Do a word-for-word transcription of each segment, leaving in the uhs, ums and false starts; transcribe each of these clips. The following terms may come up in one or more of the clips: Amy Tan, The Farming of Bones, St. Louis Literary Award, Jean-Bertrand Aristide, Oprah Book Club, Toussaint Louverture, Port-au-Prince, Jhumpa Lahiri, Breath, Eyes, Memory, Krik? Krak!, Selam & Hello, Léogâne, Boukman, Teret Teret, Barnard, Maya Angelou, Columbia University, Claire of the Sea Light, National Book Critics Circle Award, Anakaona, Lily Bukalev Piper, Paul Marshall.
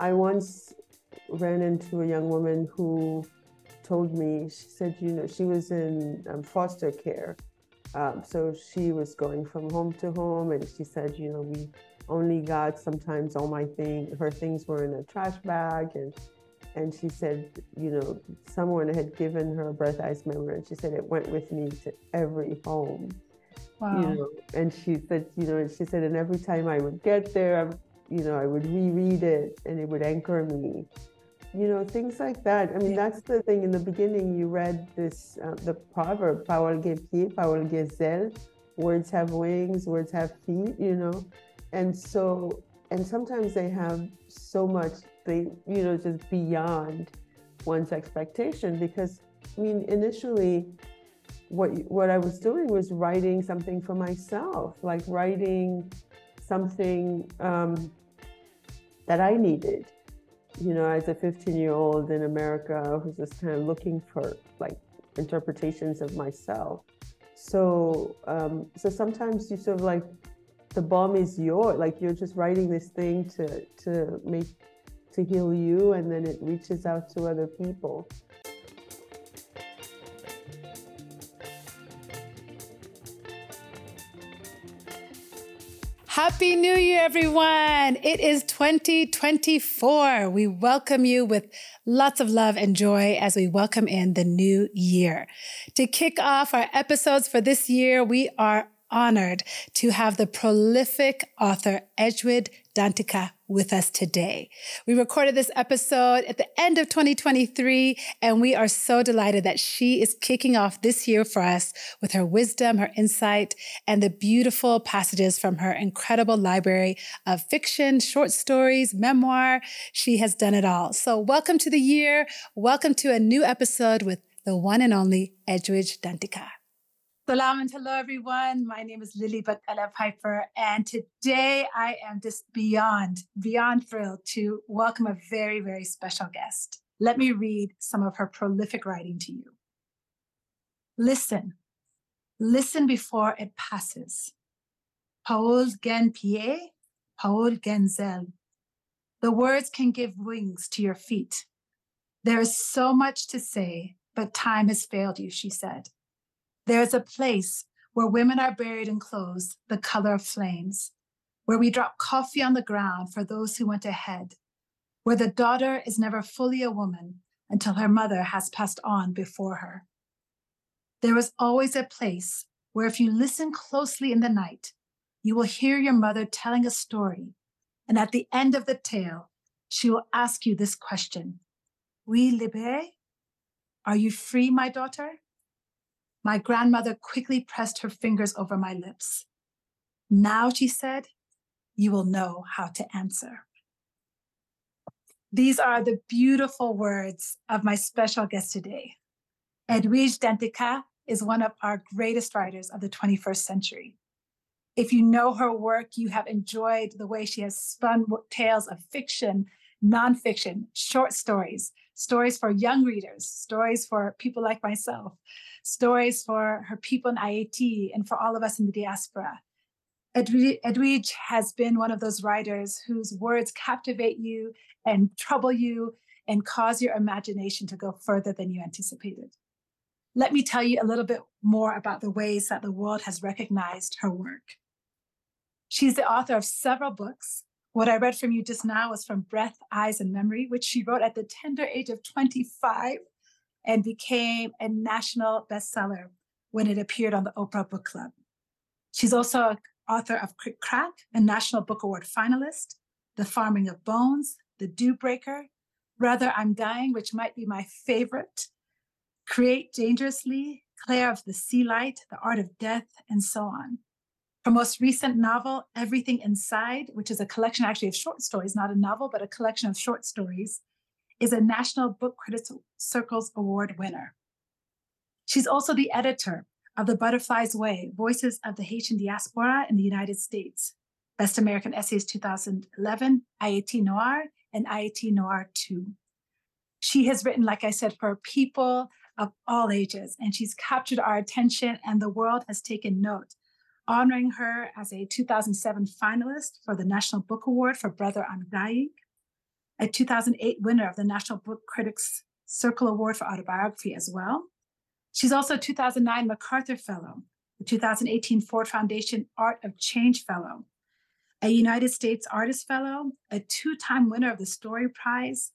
I once ran into a young woman who told me, she said, you know, she was in um, foster care. Um, so she was going from home to home, and she said, you know, we only got sometimes all my things, her things were in a trash bag. And and she said, you know, someone had given her a Breath, Eyes, Memory, and she said, it went with me to every home. Wow. You know, and she said, you know, and she said, and every time I would get there, I, you know, I would reread it and it would anchor me. You know, things like that. I mean, yeah. That's the thing. In the beginning, you read this, uh, the proverb, "Parole pied, parole gazelle," words have wings, words have feet, you know. And so, and sometimes they have so much, they, you know, just beyond one's expectation. Because, I mean, initially, what what I was doing was writing something for myself, like writing something um, that I needed. You know, as a fifteen-year-old in America, who's just kind of looking for like interpretations of myself. So, um, so sometimes you sort of like, the bomb is yours. Like you're just writing this thing to to make to heal you, and then it reaches out to other people. Happy New Year, everyone. It is twenty twenty-four. We welcome you with lots of love and joy as we welcome in the new year. To kick off our episodes for this year, we are honored to have the prolific author Edwidge Danticat with us today. We recorded this episode at the end of twenty twenty-three, and we are so delighted that she is kicking off this year for us with her wisdom, her insight, and the beautiful passages from her incredible library of fiction, short stories, memoir. She has done it all. So welcome to the year. Welcome to a new episode with the one and only Edwidge Danticat. Selam and hello, everyone. My name is Lily Bukalev Piper, and today I am just beyond, beyond thrilled to welcome a very, very special guest. Let me read some of her prolific writing to you. Listen. Listen before it passes. Parole gen pied, parole gen zèle. The words can give wings to your feet. There is so much to say, but time has failed you, she said. There is a place where women are buried in clothes the color of flames, where we drop coffee on the ground for those who went ahead, where the daughter is never fully a woman until her mother has passed on before her. There is always a place where if you listen closely in the night, you will hear your mother telling a story. And at the end of the tale, she will ask you this question. Oui, libérée? Are you free, my daughter? My grandmother quickly pressed her fingers over my lips. Now, she said, you will know how to answer. These are the beautiful words of my special guest today. Edwidge Danticat is one of our greatest writers of the twenty-first century. If you know her work, you have enjoyed the way she has spun tales of fiction, nonfiction, short stories, stories for young readers, stories for people like myself, stories for her people in Haiti and for all of us in the diaspora. Edwidge has been one of those writers whose words captivate you and trouble you and cause your imagination to go further than you anticipated. Let me tell you a little bit more about the ways that the world has recognized her work. She's the author of several books. What I read from you just now was from Breath, Eyes, and Memory, which she wrote at the tender age of twenty-five and became a national bestseller when it appeared on the Oprah Book Club. She's also an author of Krik? Krak!, a National Book Award finalist, The Farming of Bones, The Dew Breaker, Brother I'm Dying, which might be my favorite, Create Dangerously, Claire of the Sea Light, The Art of Death, and so on. Her most recent novel, Everything Inside, which is a collection actually of short stories, not a novel, but a collection of short stories, is a National Book Critics Circle Award winner. She's also the editor of The Butterfly's Way, Voices of the Haitian Diaspora in the United States, Best American Essays two thousand eleven, Haiti Noir, and Haiti Noir two. She has written, like I said, for people of all ages, and she's captured our attention, and the world has taken note, honoring her as a two thousand seven finalist for the National Book Award for Brother I'm Dying, a two thousand eight winner of the National Book Critics Circle Award for Autobiography as well. She's also a two thousand nine MacArthur Fellow, the two thousand eighteen Ford Foundation Art of Change Fellow, a United States Artist Fellow, a two-time winner of the Story Prize,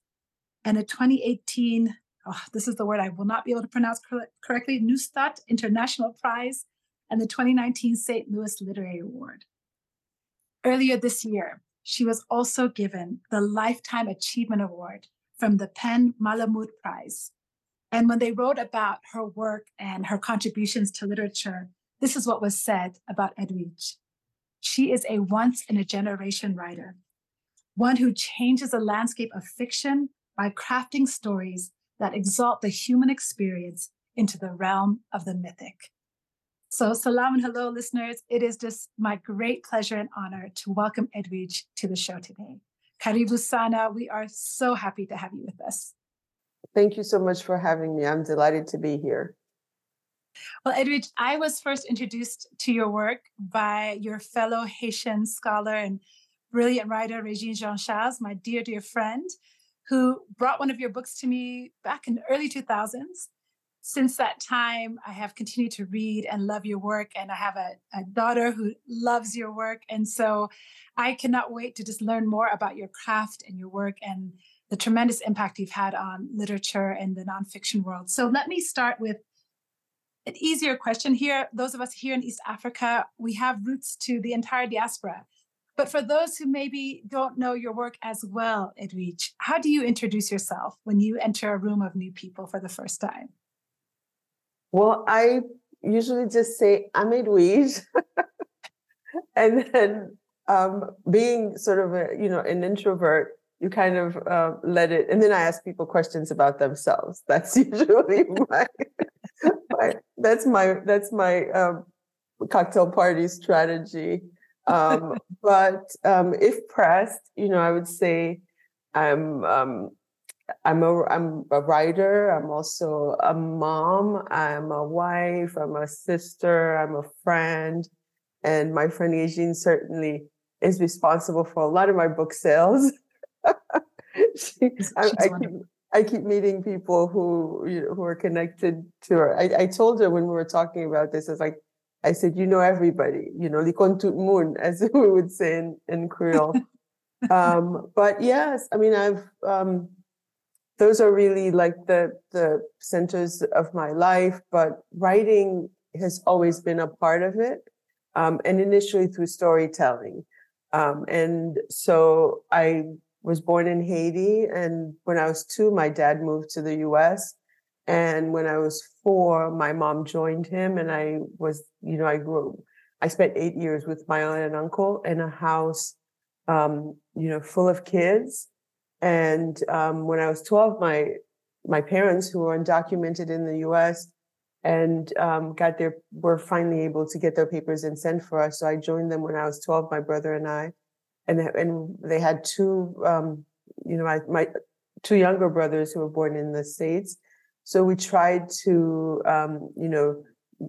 and a twenty eighteen, oh, this is the word I will not be able to pronounce cor- correctly, Neustadt International Prize, and the twenty nineteen Saint Louis Literary Award. Earlier this year, she was also given the Lifetime Achievement Award from the PEN/Malamud Prize. And when they wrote about her work and her contributions to literature, this is what was said about Edwidge. She is a once-in-a-generation writer, one who changes the landscape of fiction by crafting stories that exalt the human experience into the realm of the mythic. So salam and hello, listeners. It is just my great pleasure and honor to welcome Edwidge to the show today. Karibu sana, we are so happy to have you with us. Thank you so much for having me. I'm delighted to be here. Well, Edwidge, I was first introduced to your work by your fellow Haitian scholar and brilliant writer, Regine Jean Charles, my dear, dear friend, who brought one of your books to me back in the early two thousands. Since that time, I have continued to read and love your work, and I have a, a daughter who loves your work. And so I cannot wait to just learn more about your craft and your work and the tremendous impact you've had on literature and the nonfiction world. So let me start with an easier question here. Those of us here in East Africa, we have roots to the entire diaspora. But for those who maybe don't know your work as well, Edwidge, how do you introduce yourself when you enter a room of new people for the first time? Well, I usually just say, I'm Edwidge. And then um, being sort of a, you know, an introvert, you kind of uh, let it, and then I ask people questions about themselves. That's usually my, my that's my, that's my um, cocktail party strategy. Um, but um, if pressed, you know, I would say I'm, um, I'm a, I'm a writer, I'm also a mom, I'm a wife, I'm a sister, I'm a friend, and my friend Regine certainly is responsible for a lot of my book sales. she, I, I, keep, I keep meeting people who, you know, who are connected to her. I, I told her when we were talking about this, I was like, I said, you know everybody, you know, likon tout moun, as we would say in, in Creole. um, but yes, I mean, I've... Um, Those are really like the the centers of my life, but writing has always been a part of it, um, and initially through storytelling. Um, and so I was born in Haiti, and when I was two, my dad moved to the U S, and when I was four, my mom joined him, and I was, you know, I grew, I spent eight years with my aunt and uncle in a house, um, you know, full of kids. And um, when I was twelve, my my parents, who were undocumented in the U S and um, got their were finally able to get their papers and send for us. So I joined them when I was twelve, my brother and I, and they, and they had two, um, you know, my, my two younger brothers who were born in the States. So we tried to, um, you know,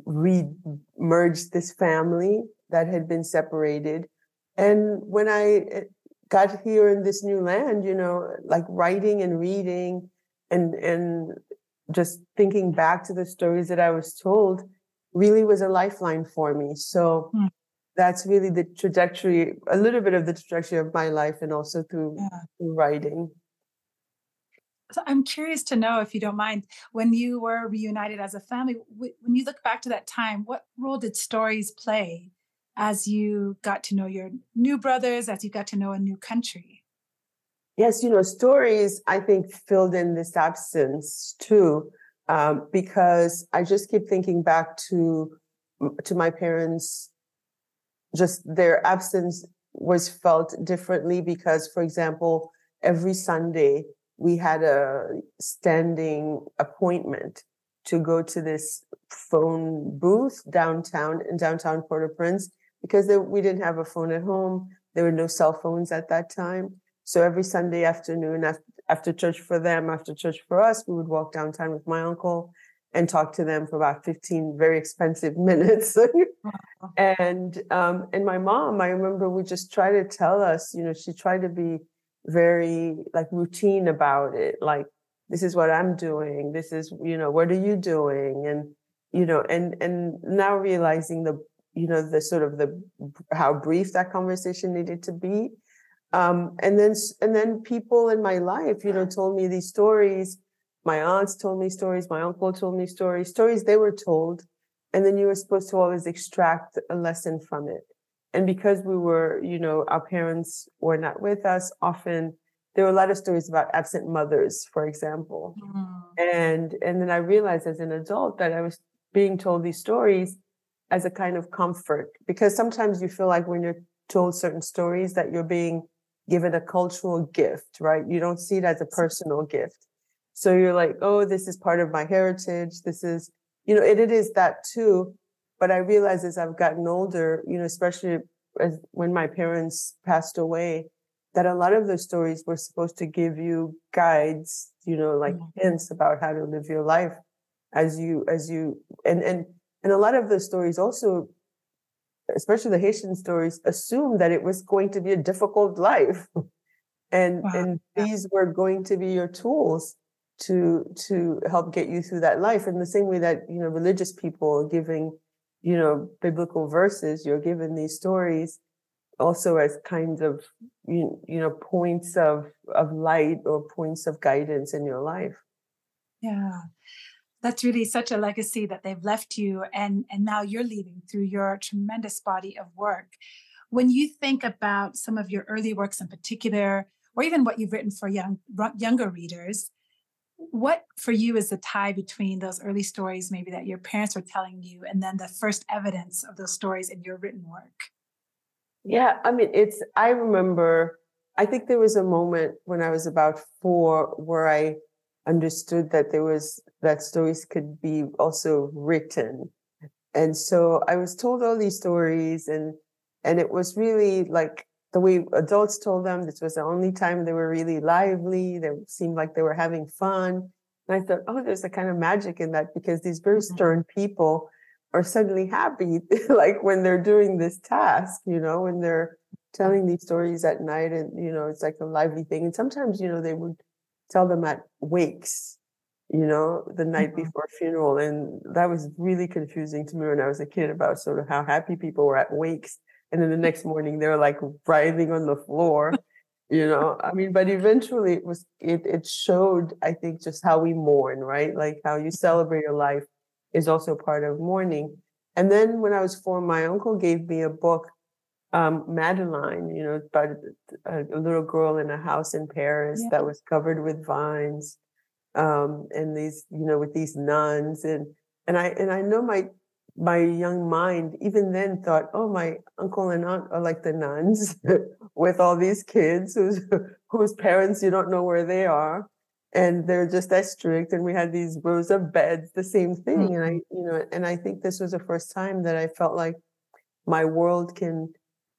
re-merge this family that had been separated. And when I got here in this new land, you know, like writing and reading and and just thinking back to the stories that I was told really was a lifeline for me. So mm. that's really the trajectory, a little bit of the trajectory of my life, and also through, yeah. through writing. So I'm curious to know, if you don't mind, when you were reunited as a family, when you look back to that time, what role did stories play as you got to know your new brothers, as you got to know a new country? Yes, you know, stories, I think, filled in this absence too, um, because I just keep thinking back to, to my parents, just their absence was felt differently because, for example, every Sunday we had a standing appointment to go to this phone booth downtown, in downtown Port-au-Prince, because they, we didn't have a phone at home. There were no cell phones at that time. So every Sunday afternoon, after, after church for them, after church for us, we would walk downtown with my uncle and talk to them for about fifteen very expensive minutes. and um, and my mom, I remember, would just try to tell us, you know, she tried to be very like routine about it. Like, this is what I'm doing. This is, you know, what are you doing? And, you know, and, and now realizing the, you know, the sort of the, how brief that conversation needed to be. Um, and then, and then people in my life, you know, told me these stories. My aunts told me stories. My uncle told me stories, stories they were told. And then you were supposed to always extract a lesson from it. And because we were, you know, our parents were not with us often, there were a lot of stories about absent mothers, for example. Mm. And and then I realized as an adult that I was being told these stories as a kind of comfort, because sometimes you feel like when you're told certain stories that you're being given a cultural gift, right? You don't see it as a personal gift. So you're like, oh, this is part of my heritage. This is, you know, it, it is that too. But I realized as I've gotten older, you know, especially as when my parents passed away, that a lot of those stories were supposed to give you guides, you know, like mm-hmm. hints about how to live your life as you, as you, and, and, and a lot of the stories also, especially the Haitian stories, assumed that it was going to be a difficult life. and, wow. and these were going to be your tools to, to help get you through that life. In the same way that, you know, religious people are giving, you know, biblical verses, you're given these stories also as kinds of, you, you know, points of, of light or points of guidance in your life. Yeah. That's really such a legacy that they've left you. And, and now you're leaving through your tremendous body of work. When you think about some of your early works in particular, or even what you've written for young, younger readers, what for you is the tie between those early stories, maybe that your parents were telling you, and then the first evidence of those stories in your written work? Yeah, I mean, it's, I remember, I think there was a moment when I was about four where I understood that there was, that stories could be also written. And so I was told all these stories, and, and it was really like the way adults told them. This was the only time they were really lively. They seemed like they were having fun. And I thought, oh, there's a kind of magic in that, because these very stern people are suddenly happy, like when they're doing this task, you know, when they're telling these stories at night, and, you know, it's like a lively thing. And sometimes, you know, they would tell them at wakes, you know, the night mm-hmm. before a funeral. And that was really confusing to me when I was a kid, about sort of how happy people were at wakes. And then the next morning they were like writhing on the floor, you know, I mean, but eventually it was, it, it showed, I think, just how we mourn, right? Like how you celebrate your life is also part of mourning. And then when I was four, my uncle gave me a book, um, Madeline, you know, about a, a little girl in a house in Paris yeah. that was covered with vines, um, and these, you know, with these nuns. And, and I, and I know my, my young mind even then thought, oh, my uncle and aunt are like the nuns with all these kids whose, whose parents, you don't know where they are. And they're just that strict. And we had these rows of beds, the same thing. And I, you know, and I think this was the first time that I felt like my world can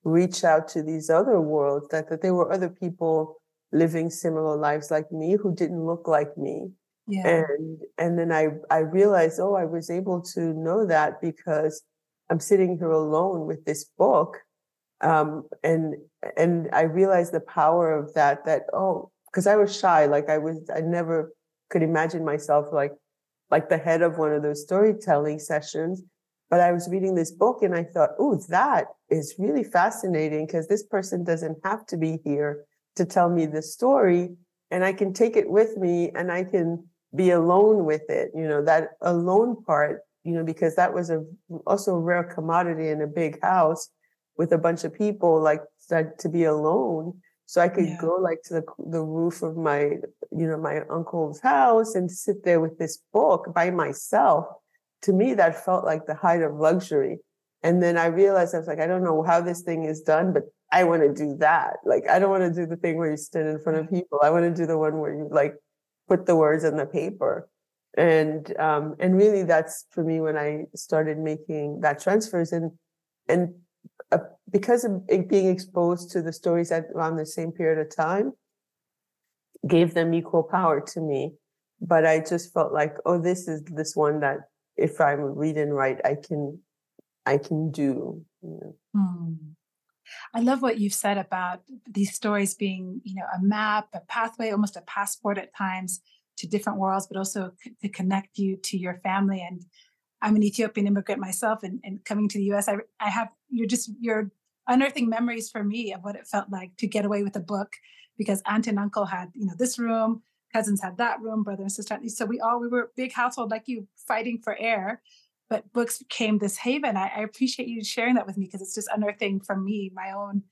reach out to these other worlds, that, that there were other people living similar lives like me who didn't look like me. Yeah. And, and then I, I realized, oh, I was able to know that because I'm sitting here alone with this book. Um, and, and I realized the power of that, that, oh, because I was shy. Like I was, I never could imagine myself like, like the head of one of those storytelling sessions. But I was reading this book and I thought, oh, that is really fascinating, because this person doesn't have to be here to tell me the story, and I can take it with me and I can be alone with it. You know, that alone part, you know, because that was a, also a rare commodity in a big house with a bunch of people, like that, to be alone. So I could yeah. go like to the, the roof of my, you know, my uncle's house and sit there with this book by myself. To me, that felt like the height of luxury. And then I realized, I was like, I don't know how this thing is done, but I want to do that. Like, I don't want to do the thing where you stand in front of people. I want to do the one where you like put the words on the paper. And, um, and really that's for me when I started making that transfers and, and, Uh, because of it being exposed to the stories at around the same period of time, gave them equal power to me. But I just felt like, oh, this is this one that if I'm reading right, I can, I can do. You know? Mm. I love what you've said about these stories being, you know, a map, a pathway, almost a passport at times to different worlds, but also c- to connect you to your family. And I'm an Ethiopian immigrant myself, and, and coming to the U S, I, I have, you're just, you're unearthing memories for me of what it felt like to get away with a book, because aunt and uncle had, you know, this room, cousins had that room, brother and sister. So we all, we were a big household like you, fighting for air, but books became this haven. I, I appreciate you sharing that with me, because it's just unearthing for me, my own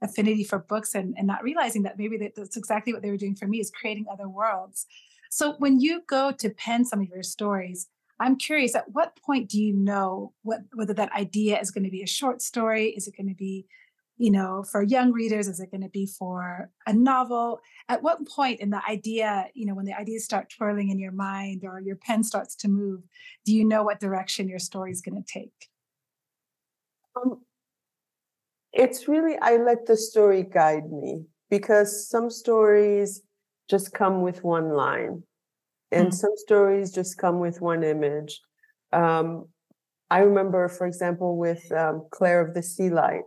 affinity for books, and, and not realizing that maybe that, that's exactly what they were doing for me, is creating other worlds. So when you go to pen some of your stories, I'm curious, at what point do you know what, whether that idea is going to be a short story? Is it going to be, you know, for young readers? Is it going to be for a novel? At what point in the idea, you know, when the ideas start twirling in your mind or your pen starts to move, do you know what direction your story is going to take? Um, it's really, I let the story guide me, because some stories just come with one line. And mm-hmm. some stories just come with one image. Um, I remember, for example, with um, Claire of the Sea Light,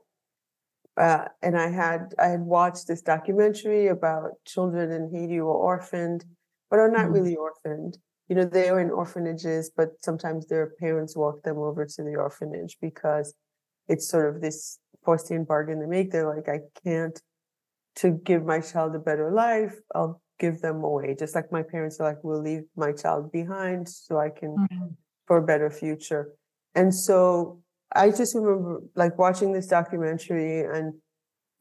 uh, and I had I had watched this documentary about children in Haiti who were orphaned, but are not mm-hmm. really orphaned. You know, they are in orphanages, but sometimes their parents walk them over to the orphanage because it's sort of this Faustian bargain they make. They're like, I can't, to give my child a better life, I'll give them away. Just like my parents are like, we'll leave my child behind so I can mm-hmm. for a better future. And so I just remember like watching this documentary and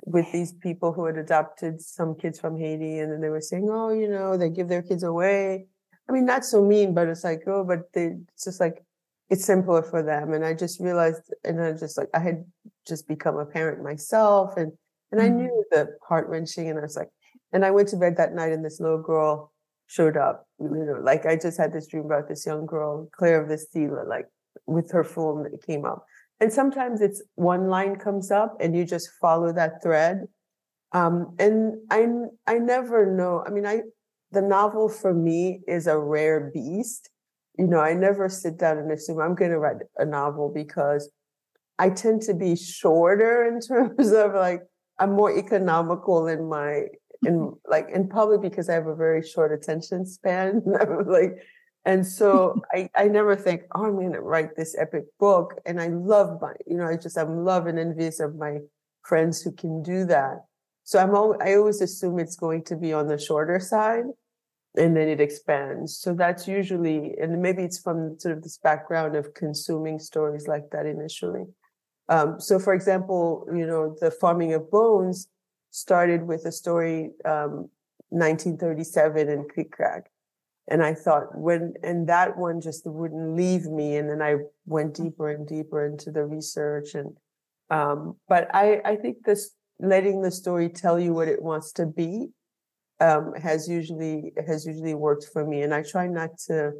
with these people who had adopted some kids from Haiti, and then they were saying, oh, you know, they give their kids away. I mean, not so mean, but it's like, oh, but they, it's just like, it's simpler for them. And I just realized, and I just like, I had just become a parent myself, and, and mm-hmm. I knew the heart wrenching, and I was like, and I went to bed that night, and this little girl showed up. You know, like I just had this dream about this young girl, Claire of the Sea, like with her full name came up. And sometimes it's one line comes up, and you just follow that thread. Um, and I, I never know. I mean, I the novel for me is a rare beast. You know, I never sit down and assume I'm going to write a novel, because I tend to be shorter in terms of like I'm more economical in my. And like, and probably because I have a very short attention span, like, and so I, I never think, oh, I'm going to write this epic book. And I love my, you know, I just, I'm love and envious of my friends who can do that. So I'm always, I always assume it's going to be on the shorter side, and then it expands. So that's usually, and maybe it's from sort of this background of consuming stories like that initially. Um, so for example, you know, The Farming of Bones started with a story, um, nineteen thirty-seven in Krik? Krak!. And I thought when, and that one just wouldn't leave me. And then I went deeper and deeper into the research. And, um, but I, I think this letting the story tell you what it wants to be, um, has usually, has usually worked for me. And I try not to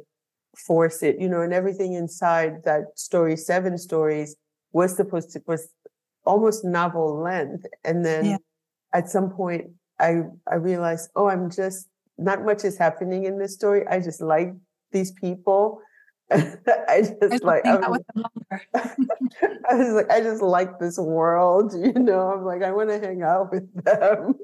force it, you know, and everything inside that story, seven stories was supposed to, was almost novel length. And then, yeah. At some point, I, I realized, oh, I'm just, not much is happening in this story. I just like these people. I just like, I was, I was like, I just like this world, you know, I'm like, I want to hang out with them.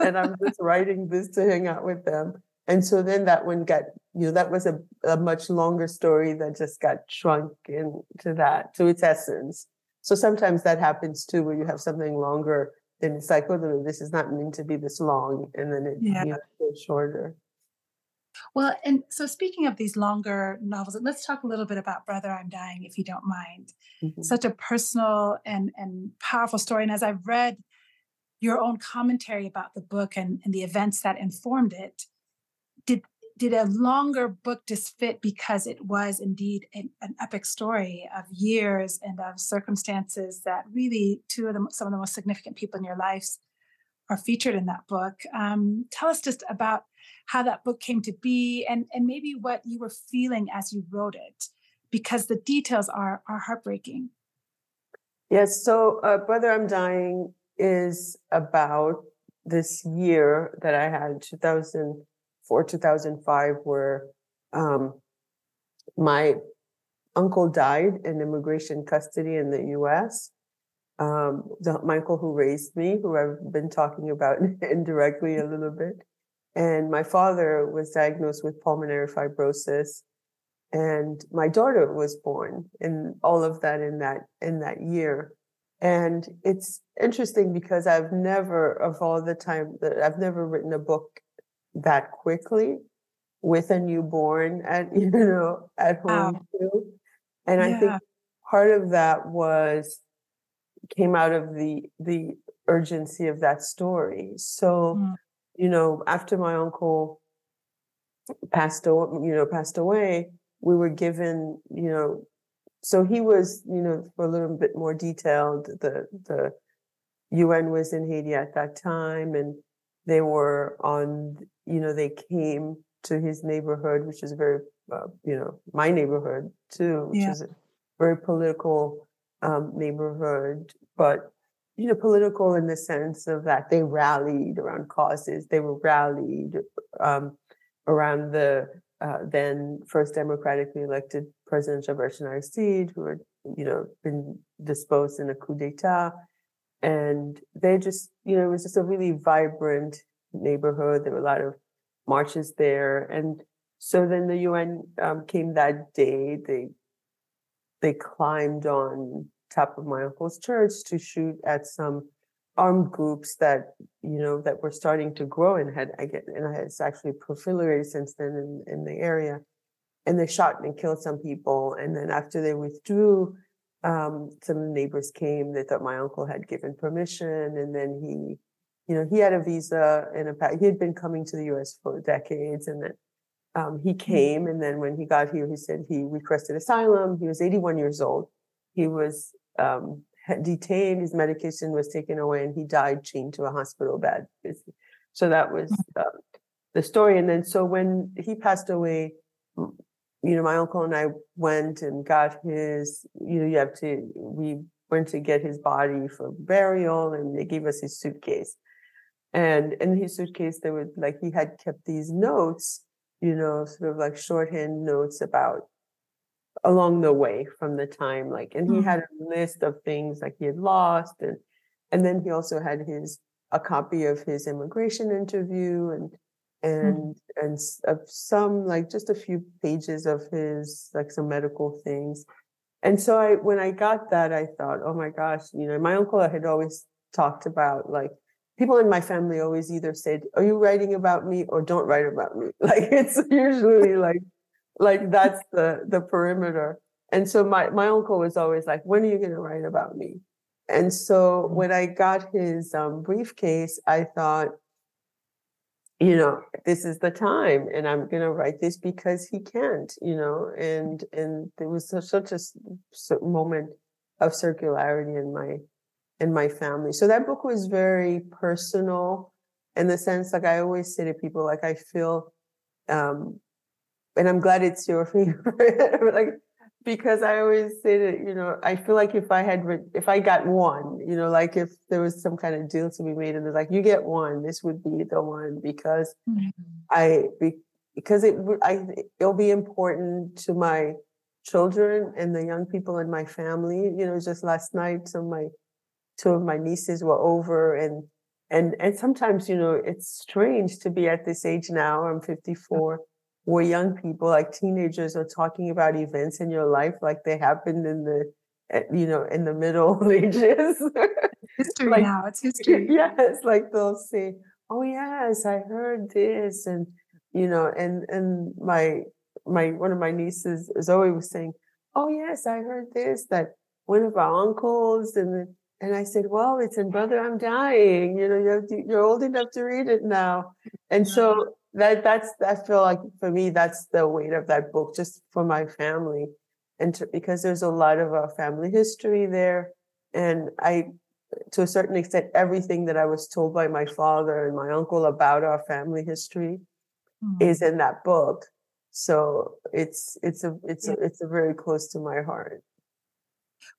And I'm just writing this to hang out with them. And so then that one got, you know, that was a, a much longer story that just got shrunk into that, to its essence. So sometimes that happens too, where you have something longer. Then it's like, oh, this is not meant to be this long. And then it yeah. you know, it's shorter. Well, and so speaking of these longer novels, let's talk a little bit about Brother, I'm Dying, if you don't mind. Mm-hmm. Such a personal and, and powerful story. And as I've read your own commentary about the book and, and the events that informed it, did did a longer book just fit because it was indeed an, an epic story of years and of circumstances that really two of the, some of the most significant people in your lives are featured in that book. Um, tell us just about how that book came to be and, and maybe what you were feeling as you wrote it, because the details are, are heartbreaking. Yes. So uh, Brother, I'm Dying is about this year that I had, two thousand for two thousand five, where um, my uncle died in immigration custody in the U S um, the, my uncle who raised me, who I've been talking about indirectly a little bit. And my father was diagnosed with pulmonary fibrosis, and my daughter was born, and all of that in that in that year. And it's interesting because I've never, of all the time, that I've never written a book that quickly with a newborn at you know at home wow. too. And yeah. I think part of that was came out of the the urgency of that story. So. Mm. You know, after my uncle passed away, you know, passed away, we were given, you know, so he was, you know, for a little bit more detailed, the the U N was in Haiti at that time, and they were on, you know, they came to his neighborhood, which is very, uh, you know, my neighborhood too, which yeah. is a very political um, neighborhood, but. You know, political in the sense of that they rallied around causes. They were rallied um, around the uh, then first democratically elected President Jean-Bertrand Aristide, who had, you know, been disposed in a coup d'etat. And they just, you know, it was just a really vibrant neighborhood. There were a lot of marches there. And so then the U N um, came that day. They they climbed on top of my uncle's church to shoot at some armed groups that, you know, that were starting to grow and had, I get, and it's actually proliferated since then in, in the area. And they shot and killed some people. And then after they withdrew, um, some neighbors came. They thought my uncle had given permission. And then he, you know, he had a visa and a, he had been coming to the U S for decades. And then um, he came. And then when he got here, he said he requested asylum. He was eighty-one years old. He was um, detained, his medication was taken away, and he died chained to a hospital bed. So that was uh, the story. And then so when he passed away, you know, my uncle and I went and got his, you know, you have to, we went to get his body for burial, and they gave us his suitcase. And in his suitcase, there was like, he had kept these notes, you know, sort of like shorthand notes about along the way from the time, like, and he had a list of things like he had lost, and and then he also had his a copy of his immigration interview and and mm-hmm. and of some, like, just a few pages of his, like, some medical things. And so I when I got that, I thought, oh my gosh, you know, my uncle had always talked about, like, people in my family always either said, are you writing about me, or don't write about me. Like, it's usually like Like that's the, the perimeter. And so my, my uncle was always like, when are you going to write about me? And so when I got his um, briefcase, I thought, you know, this is the time, and I'm going to write this because he can't, you know, and, and there was such a moment of circularity in my, in my family. So that book was very personal in the sense, like, I always say to people, like, I feel, um, and I'm glad it's your favorite, like, because I always say that, you know, I feel like if I had, if I got one, you know, like if there was some kind of deal to be made and they're like, you get one, this would be the one, because mm-hmm. I, because it, I, it'll be important to my children and the young people in my family. You know, just last night, some of my, two of my nieces were over, and, and, and sometimes, you know, it's strange to be at this age now, I'm fifty-four. Mm-hmm. Where young people, like teenagers, are talking about events in your life like they happened in the, you know, in the Middle Ages. History like, now, it's history. Yes, like they'll say, "Oh yes, I heard this," and you know, and and my my one of my nieces, Zoe, was saying, "Oh yes, I heard this that one of our uncles," and and I said, "Well, it's in Brother I'm Dying." You know, you're you're old enough to read it now, and so. That that's I feel like for me that's the weight of that book, just for my family, and to, because there's a lot of our family history there, and I, to a certain extent, everything that I was told by my father and my uncle about our family history mm-hmm. is in that book. So it's it's a it's yeah. a, it's a very close to my heart.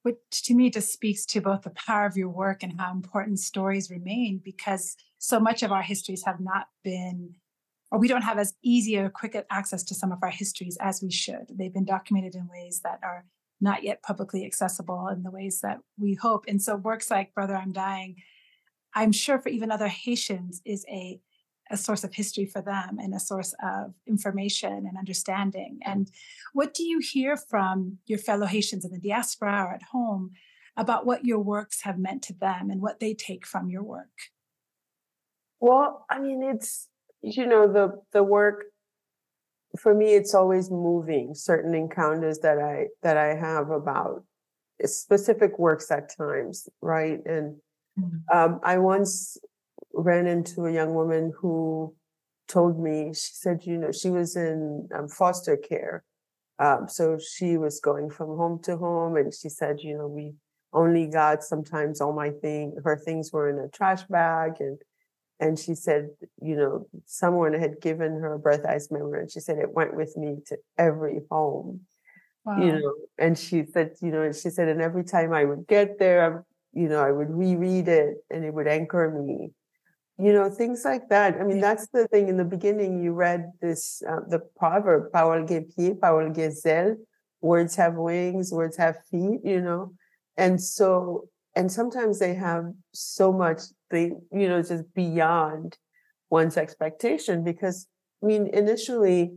Which to me just speaks to both the power of your work and how important stories remain, because so much of our histories have not been. Or we don't have as easy or quick access to some of our histories as we should. They've been documented in ways that are not yet publicly accessible in the ways that we hope. And so works like Brother I'm Dying, I'm sure for even other Haitians, is a, a source of history for them and a source of information and understanding. And what do you hear from your fellow Haitians in the diaspora or at home about what your works have meant to them and what they take from your work? Well, I mean, it's, you know, the the work, for me, it's always moving. Certain encounters that I that I have about specific works at times, right? And um, I once ran into a young woman who told me, she said, you know, she was in um, foster care. Um, so she was going from home to home. And she said, you know, we only got sometimes all my thing, her things were in a trash bag. And And she said, you know, someone had given her Breath, Eyes, Memory, and she said it went with me to every home. Wow. You know, and she said, you know, and she said, and every time I would get there, you know, I would reread it and it would anchor me, you know, things like that. I mean, yeah. That's the thing. In the beginning, you read this, uh, the proverb, "Parole pied, parole gazelle," words have wings, words have feet, you know, and so. And sometimes they have so much, they, you know, just beyond one's expectation. Because, I mean, initially,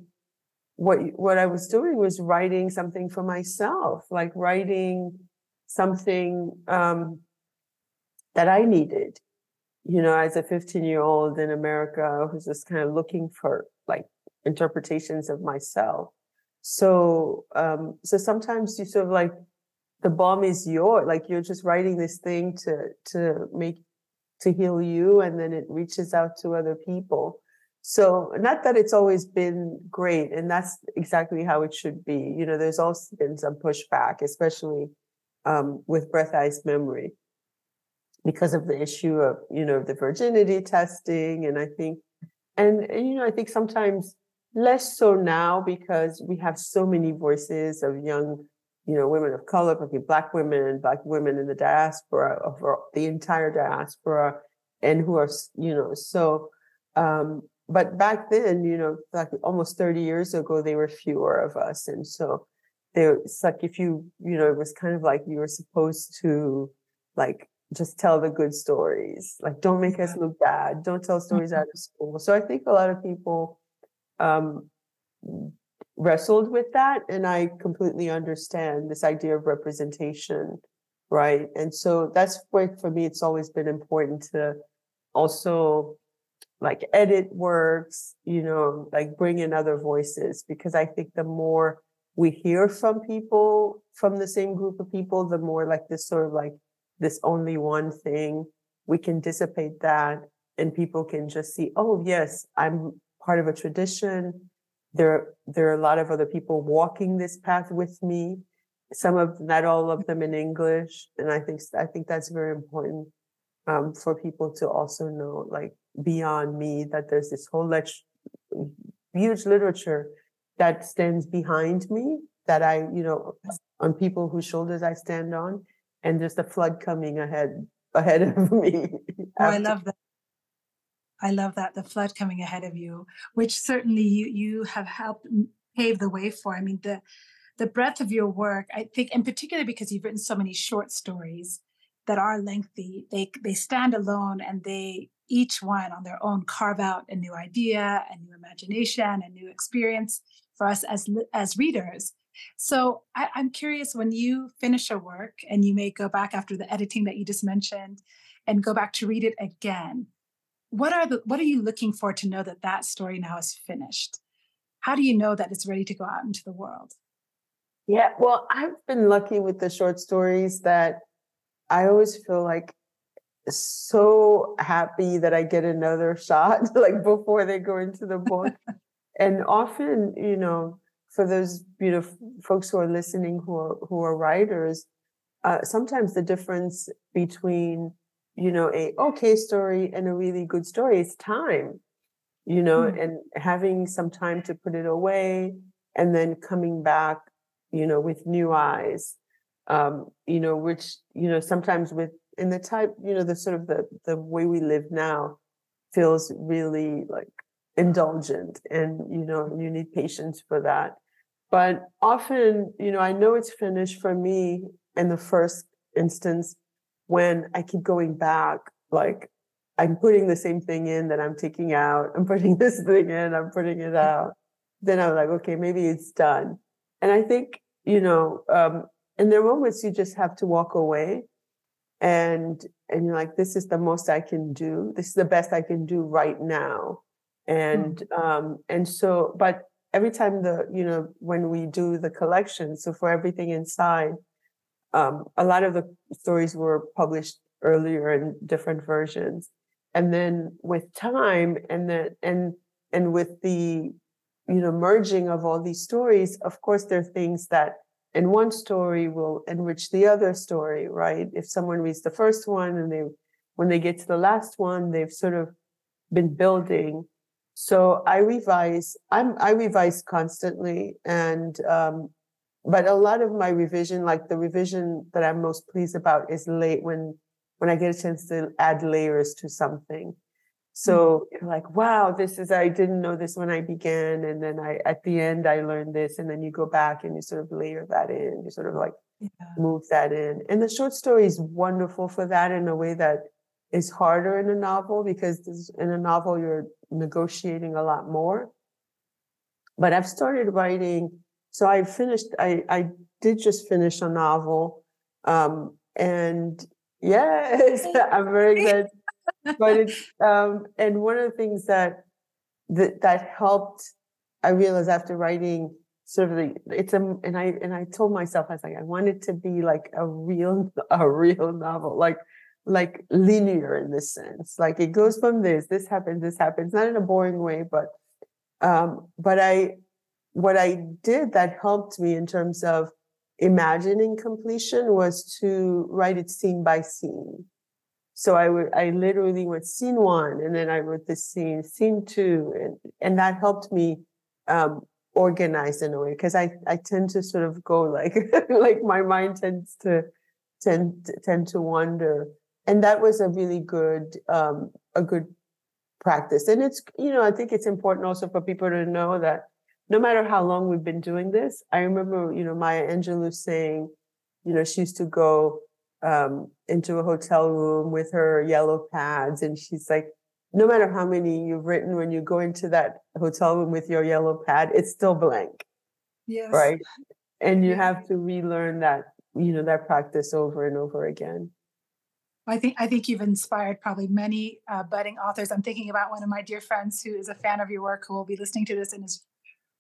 what what I was doing was writing something for myself, like writing something um, that I needed, you know, as a fifteen-year-old in America, I was just kind of looking for, like, interpretations of myself. So, um, so sometimes you sort of, like, the bomb is yours, like you're just writing this thing to to make, to heal you, and then it reaches out to other people. So not that it's always been great, and that's exactly how it should be. You know, there's also been some pushback, especially um, with Breath, Eyes, Memory, because of the issue of, you know, the virginity testing. And I think, and, and you know, I think sometimes less so now because we have so many voices of young, you know, women of color, particularly Black women, Black women in the diaspora, of the entire diaspora, and who are, you know, so, um, but back then, you know, like almost thirty years ago, they were fewer of us. And so they, it's like if you, you know, it was kind of like you were supposed to, like, just tell the good stories, like, don't make us look bad, don't tell stories out of school. So I think a lot of people, um, wrestled with that, and I completely understand this idea of representation, right? And so that's where, for me, it's always been important to also, like, edit works, you know, like bring in other voices, because I think the more we hear from people, from the same group of people, the more, like, this sort of, like, this only one thing, we can dissipate that, and people can just see, oh yes, I'm part of a tradition. There, there are a lot of other people walking this path with me. Some of, not all of them, in English, and I think I think that's very important um, for people to also know, like, beyond me, that there's this whole le- huge literature that stands behind me, that I, you know, on people whose shoulders I stand on, and there's the flood coming ahead ahead of me. Oh, after- I love that. I love that, the flood coming ahead of you, which certainly you you have helped pave the way for. I mean, the the breadth of your work, I think, in particular because you've written so many short stories that are lengthy, they they stand alone, and they each one on their own carve out a new idea, a new imagination, a new experience for us as as readers. So I, I'm curious, when you finish a work and you may go back after the editing that you just mentioned and go back to read it again, What are the what are you looking for to know that that story now is finished? How do you know that it's ready to go out into the world? Yeah, well, I've been lucky with the short stories that I always feel, like, so happy that I get another shot, like, before they go into the book. And often, you know, for those beautiful folks who are listening, who are who are writers, uh, sometimes the difference between, you know, a okay story and a really good story, it's time, you know, mm-hmm. and having some time to put it away, and then coming back, you know, with new eyes, um, you know, which, you know, sometimes with, in the type, you know, the sort of the, the way we live now feels really, like, indulgent, and, you know, you need patience for that. But often, you know, I know it's finished for me in the first instance when I keep going back, like I'm putting the same thing in that I'm taking out. I'm putting this thing in, I'm putting it out. Then I'm like, okay, maybe it's done. And I think, you know, um, and there are moments you just have to walk away and, and you're like, this is the most I can do. This is the best I can do right now. And, mm. um, and so, but every time the, you know, when we do the collection, so for Everything Inside, um, a lot of the stories were published earlier in different versions. And then with time and then, and, and with the, you know, merging of all these stories, of course, there are things that in one story will enrich the other story, right? If someone reads the first one and they, when they get to the last one, they've sort of been building. So I revise, I'm, I revise constantly. And, um, but a lot of my revision, like the revision that I'm most pleased about is late when, when I get a chance to add layers to something. So you're like, wow, this is, I didn't know this when I began. And then I, at the end, I learned this. And then you go back and you sort of layer that in, you sort of like yeah. move that in. And the short story is wonderful for that in a way that is harder in a novel, because this, in a novel, you're negotiating a lot more. But I've started writing. So I finished, I, I did just finish a novel. Um, and yes, I'm very good. But it's, um, and one of the things that, that, that helped, I realized after writing sort of the, it's, a, and I, and I told myself, I was like, I want it to be like a real, a real novel, like, like linear in this sense, like it goes from this, this happens, this happens, not in a boring way, but, um, but I, what I did that helped me in terms of imagining completion was to write it scene by scene. So I would, I literally went scene one, and then I wrote this scene, scene two, and, and that helped me um, organize in a way, because I, I tend to sort of go like, like my mind tends to tend tend to wander, and that was a really good um, a good practice. And it's, you know, I think it's important also for people to know that no matter how long we've been doing this, I remember, you know, Maya Angelou saying, you know, she used to go Um, into a hotel room with her yellow pads. And she's like, no matter how many you've written, when you go into that hotel room with your yellow pad, it's still blank. Yes. Right. And you yeah. have to relearn that, you know, that practice over and over again. I think, I think you've inspired probably many uh, budding authors. I'm thinking about one of my dear friends who is a fan of your work, who will be listening to this and is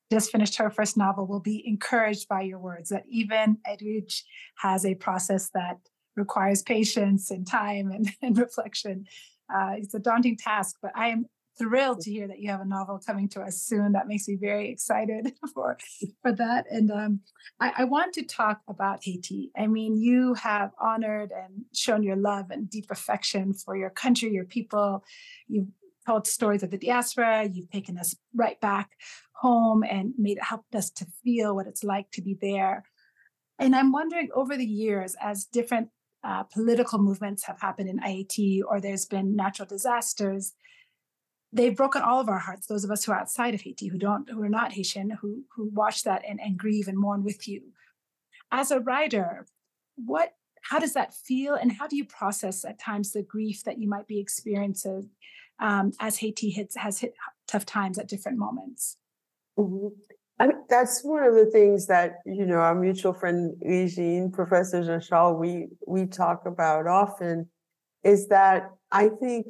just finished her first novel, will be encouraged by your words that even Edwidge has a process that requires patience and time and, and reflection. Uh, it's a daunting task, but I am thrilled to hear that you have a novel coming to us soon. That makes me very excited for, for that. And um, I, I want to talk about Haiti. I mean, you have honored and shown your love and deep affection for your country, your people. You've told stories of the diaspora. You've taken us right back home and made helped us to feel what it's like to be there. And I'm wondering, over the years, as different Uh, political movements have happened in Haiti, or there's been natural disasters, they've broken all of our hearts, those of us who are outside of Haiti, who don't, who are not Haitian, who who watch that and, and grieve and mourn with you. As a writer, what, how does that feel, and how do you process at times the grief that you might be experiencing um, as Haiti hits, has hit tough times at different moments? Mm-hmm. I mean, that's one of the things that, you know, our mutual friend Regine, Professor Jean Charles, we we talk about often, is that I think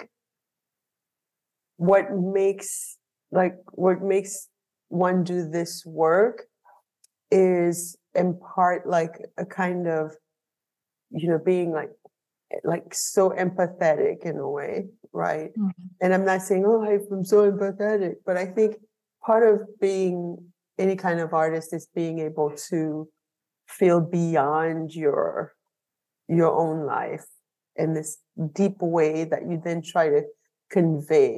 what makes like what makes one do this work is in part like a kind of, you know, being like like so empathetic in a way, right? Mm-hmm. And I'm not saying, oh, I'm so empathetic, but I think part of being any kind of artist is being able to feel beyond your your own life in this deep way that you then try to convey.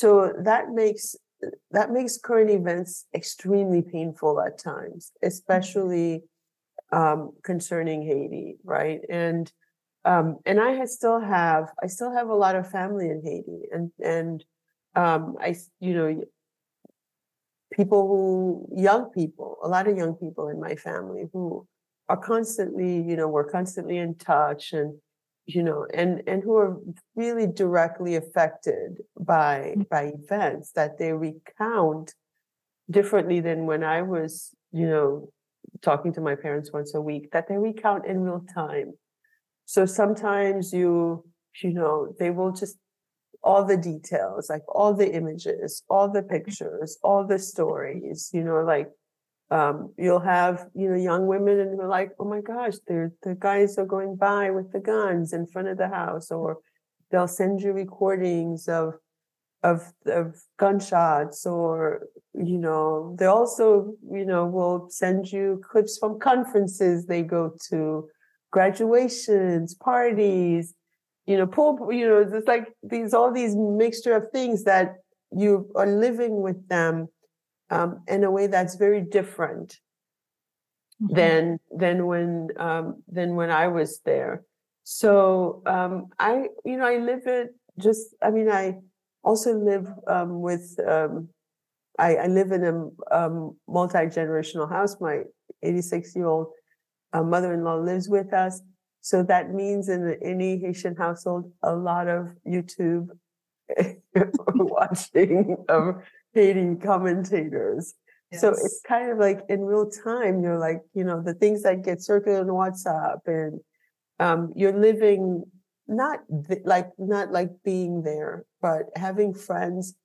So that makes that makes current events extremely painful at times, especially um, concerning Haiti, right? And um, and I had still have I still have a lot of family in Haiti, and and um, I you know. people who, young people, a lot of young people in my family who are constantly, you know, we're constantly in touch and, you know, and, and who are really directly affected by, by events that they recount differently than when I was, you know, talking to my parents once a week, that they recount in real time. So sometimes you, you know, they will just, all the details, like all the images, all the pictures, all the stories, you know, like um, you'll have, you know, young women and they're like, oh my gosh, they're, the guys are going by with the guns in front of the house, or they'll send you recordings of, of, of gunshots, or, you know, they also, you know, will send you clips from conferences they go to, graduations, parties, you know, pool, you know, it's like these, all these mixture of things that you are living with them um, in a way that's very different mm-hmm. than, than when, um, than when I was there. So um, I, you know, I live it just, I mean, I also live um, with, um, I, I live in a um, multi-generational house. My eighty-six year old uh, mother-in-law lives with us. So that means in any Haitian household, a lot of YouTube watching of Haiti commentators. Yes. So it's kind of like in real time, you're like, you know, the things that get circulated on WhatsApp, and um, you're living not th- like not like being there, but having friends,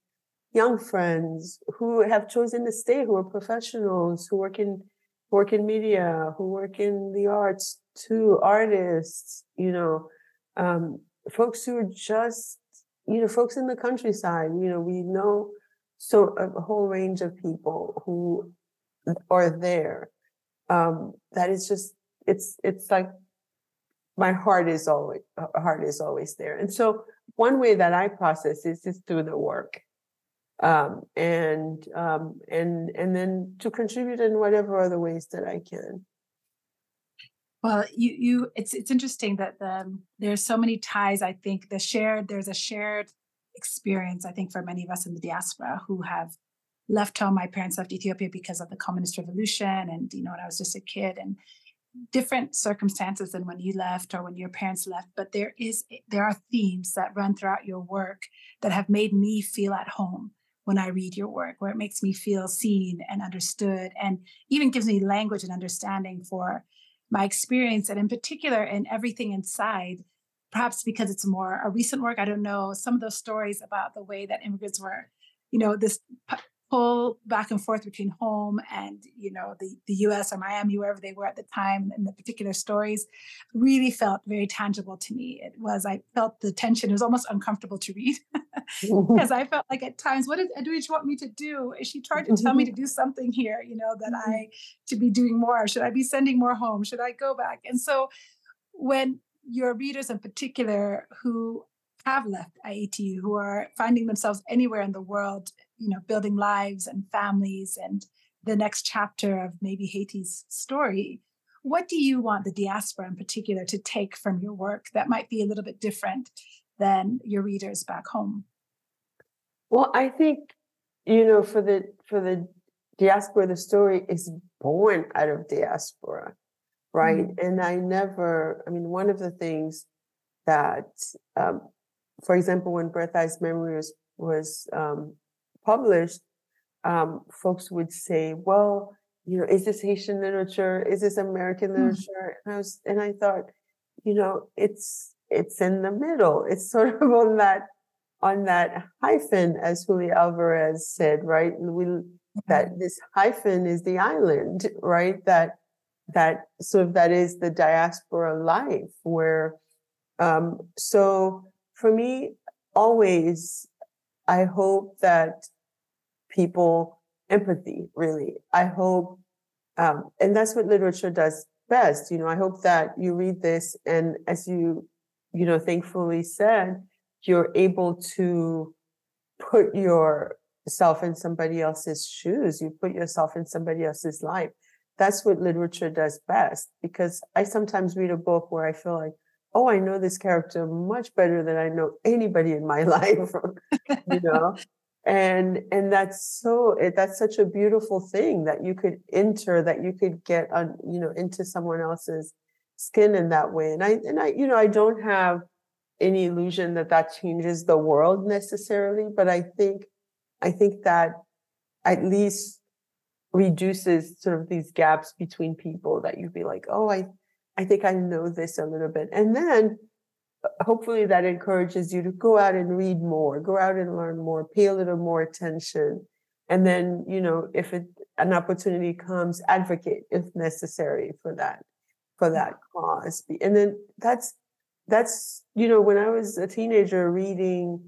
young friends who have chosen to stay, who are professionals, who work in work in media, who work in the arts, to artists, you know, um, folks who are just, you know, folks in the countryside, you know, we know so a whole range of people who are there. Um, that is just, it's, it's like my heart is always, heart is always there. And so one way that I process is just through the work. Um, and, um, and, and then to contribute in whatever other ways that I can. Well, you, you, it's, it's interesting that the, there's so many ties. I think the shared, there's a shared experience, I think, for many of us in the diaspora who have left home. My parents left Ethiopia because of the communist revolution. And, you know, when I was just a kid, and different circumstances than when you left or when your parents left, but there is, there are themes that run throughout your work that have made me feel at home when I read your work, where it makes me feel seen and understood, and even gives me language and understanding for my experience, and in particular in Everything Inside, perhaps because it's more a recent work, I don't know, some of those stories about the way that immigrants were, you know, this pull back and forth between home and, you know, the, the U S or Miami, wherever they were at the time, and the particular stories really felt very tangible to me. It was, I felt the tension. It was almost uncomfortable to read because I felt like at times, what does Edwidge want me to do? Is she trying to tell me to do something here, you know, that I should be doing more? Should I be sending more home? Should I go back? And so when your readers in particular who have left I A T, who are finding themselves anywhere in the world, you know, building lives and families and the next chapter of maybe Haiti's story, what do you want the diaspora in particular to take from your work that might be a little bit different than your readers back home? Well, I think, you know, for the for the diaspora, the story is born out of diaspora, right? Mm-hmm. And I never, I mean, one of the things that, um, for example, when Breath, Eyes, Memory was, was um, published, um, folks would say, well, you know, is this Haitian literature? Is this American literature? Mm-hmm. And I was, and I thought, you know, it's, it's in the middle. It's sort of on that, on that hyphen, as Julia Alvarez said, right? We, that this hyphen is the island, right? That, that sort of, that is the diaspora life where, um, so for me, always, I hope that people empathy, really. I hope, um, and that's what literature does best. You know, I hope that you read this, and as you, you know, thankfully said, you're able to put yourself in somebody else's shoes. You put yourself in somebody else's life. That's what literature does best, because I sometimes read a book where I feel like, oh, I know this character much better than I know anybody in my life, you know? And, and that's so, that's such a beautiful thing that you could enter, that you could get on, you know, into someone else's skin in that way. And I, and I, you know, I don't have any illusion that that changes the world necessarily, but I think, I think that at least reduces sort of these gaps between people, that you'd be like, oh, I, I think I know this a little bit. And then hopefully that encourages you to go out and read more, go out and learn more, pay a little more attention. And then, you know, if it, an opportunity comes, advocate if necessary for that, for that cause. And then that's, that's, you know, when I was a teenager reading,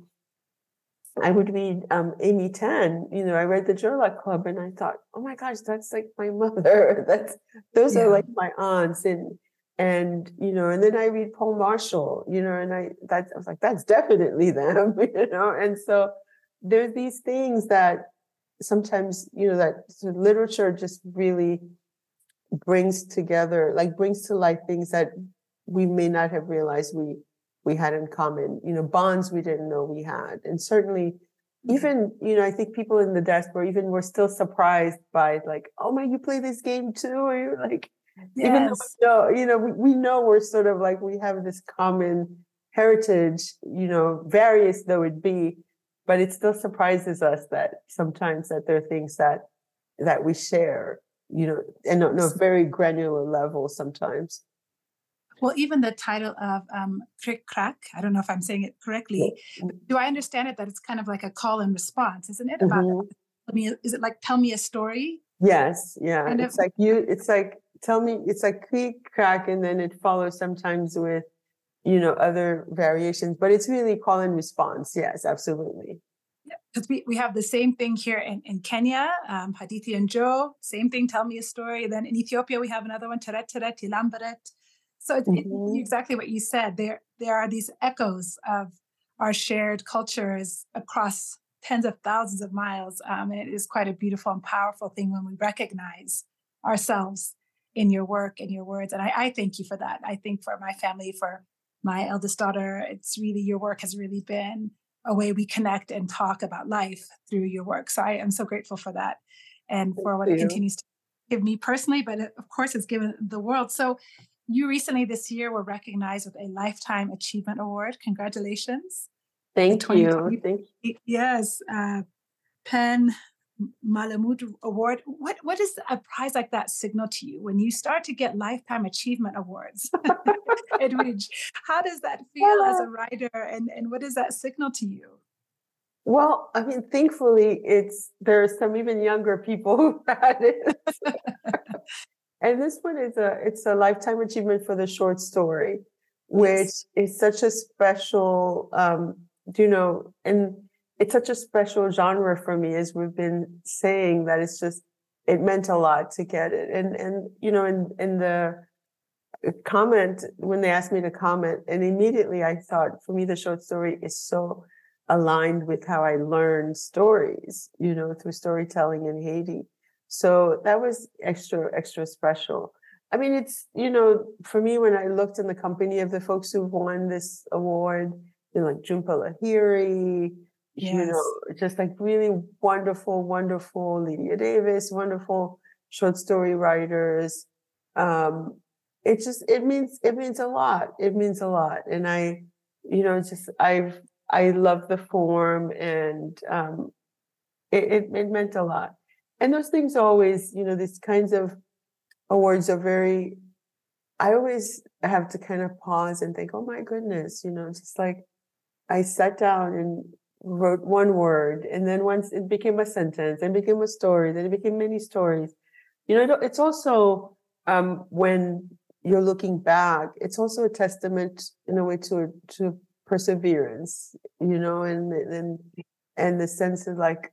I would read um, Amy Tan, you know, I read the Gerlach Club and I thought, oh my gosh, that's like my mother. That's, those yeah. are like my aunts. And, And, you know, and then I read Paul Marshall, you know, and I, that's, I was like, that's definitely them, you know? And so there's these things that sometimes, you know, that sort of literature just really brings together, like brings to light things that we may not have realized we, we had in common, you know, bonds we didn't know we had. And certainly even, you know, I think people in the diaspora even were still surprised by like, oh my, you play this game too? Or you're like, yes. Even though, you know, we, we know we're sort of like, we have this common heritage, you know, various though it be, but it still surprises us that sometimes that there are things that, that we share, you know, and on a very granular level sometimes. Well, even the title of um, Krik? Krak!, I don't know if I'm saying it correctly, but do I understand it that it's kind of like a call and response, isn't it? About, mm-hmm. Is it like, tell me a story? Yes. Yeah. Kind it's of, like you, it's like, tell me, it's like Krik? Krak!, and then it follows sometimes with, you know, other variations, but it's really call and response. Yes, absolutely. Because yeah, we, we have the same thing here in, in Kenya, um, Hadithi and Joe, same thing, tell me a story. Then in Ethiopia, we have another one, Teret Teret, Ilambaret. So it's mm-hmm. it, exactly what you said. There, there are these echoes of our shared cultures across tens of thousands of miles. Um, and it is quite a beautiful and powerful thing when we recognize ourselves in your work and your words. And I, I thank you for that. I think for my family, for my eldest daughter, it's really, your work has really been a way we connect and talk about life through your work. So I am so grateful for that and thank for what you. It continues to give me personally, but of course it's given the world. So you recently this year were recognized with a Lifetime Achievement Award. Congratulations. Thank you. Thank you. Yes. Uh, PEN Malamud Award. What what does a prize like that signal to you when you start to get Lifetime Achievement Awards? Edwidge, how does that feel well, as a writer, and, and what does that signal to you? Well, I mean, thankfully, it's there are some even younger people who had it. And this one is a it's a Lifetime Achievement for the short story, which yes. is such a special, um, you know, and it's such a special genre for me, as we've been saying, that it's just, it meant a lot to get it. And, and, you know, in, in the comment, when they asked me to comment, and immediately I thought, for me, the short story is so aligned with how I learned stories, you know, through storytelling in Haiti. So that was extra, extra special. I mean, it's, you know, for me, when I looked in the company of the folks who won this award, you know, like Jhumpa Lahiri, yes. you know, just like really wonderful, wonderful Lydia Davis, wonderful short story writers. Um, it just, it means, it means a lot. It means a lot. And I, you know, just, I've, I love the form, and um, it, it, it meant a lot. And those things always, you know, these kinds of awards are very, I always have to kind of pause and think, oh my goodness, you know, just like I sat down and wrote one word, and then once it became a sentence, then it became a story, then it became many stories. You know, it's also um, when you're looking back, it's also a testament in a way to to perseverance, you know, and and and the sense of like,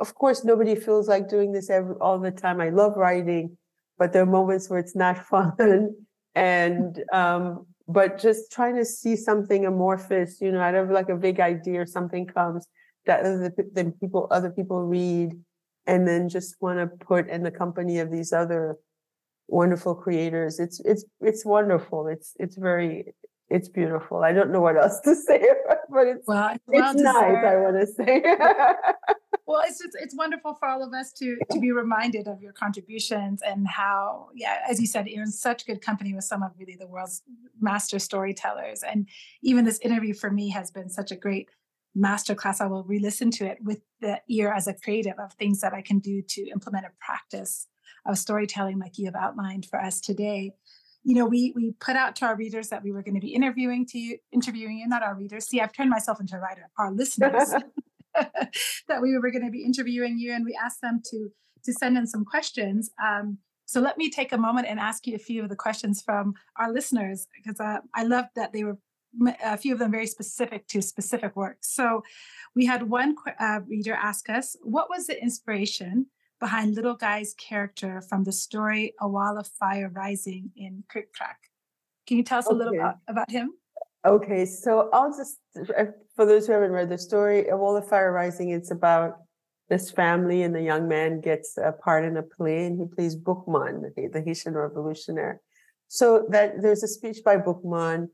of course, nobody feels like doing this every, all the time. I love writing, but there are moments where it's not fun. And, um, but just trying to see something amorphous, you know, out of like a big idea or something comes that other, the people, other people read, and then just want to put in the company of these other wonderful creators. It's, it's, it's wonderful. It's, it's very, it's beautiful. I don't know what else to say, but it's, well, it's, well it's nice, I want to say. Well, it's just, it's wonderful for all of us to to be reminded of your contributions and how, yeah, as you said, you're in such good company with some of really the world's master storytellers. And even this interview for me has been such a great masterclass. I will re-listen to it with the ear as a creative of things that I can do to implement a practice of storytelling like you have outlined for us today. You know, we we put out to our readers that we were going to be interviewing to you, interviewing you, not our readers. See, I've turned myself into a writer, our listeners, that we were going to be interviewing you, and we asked them to, to send in some questions. Um, so let me take a moment and ask you a few of the questions from our listeners, because uh, I loved that they were, a few of them very specific to specific works. So we had one uh, reader ask us, what was the inspiration behind Little Guy's character from the story A Wall of Fire Rising in Krik? Krak!? Can you tell us okay. a little about, about him? Okay, so I'll just, for those who haven't read the story, A Wall of Fire Rising, it's about this family and the young man gets a part in a play, and he plays Boukman, the Haitian revolutionary. So that there's a speech by Boukman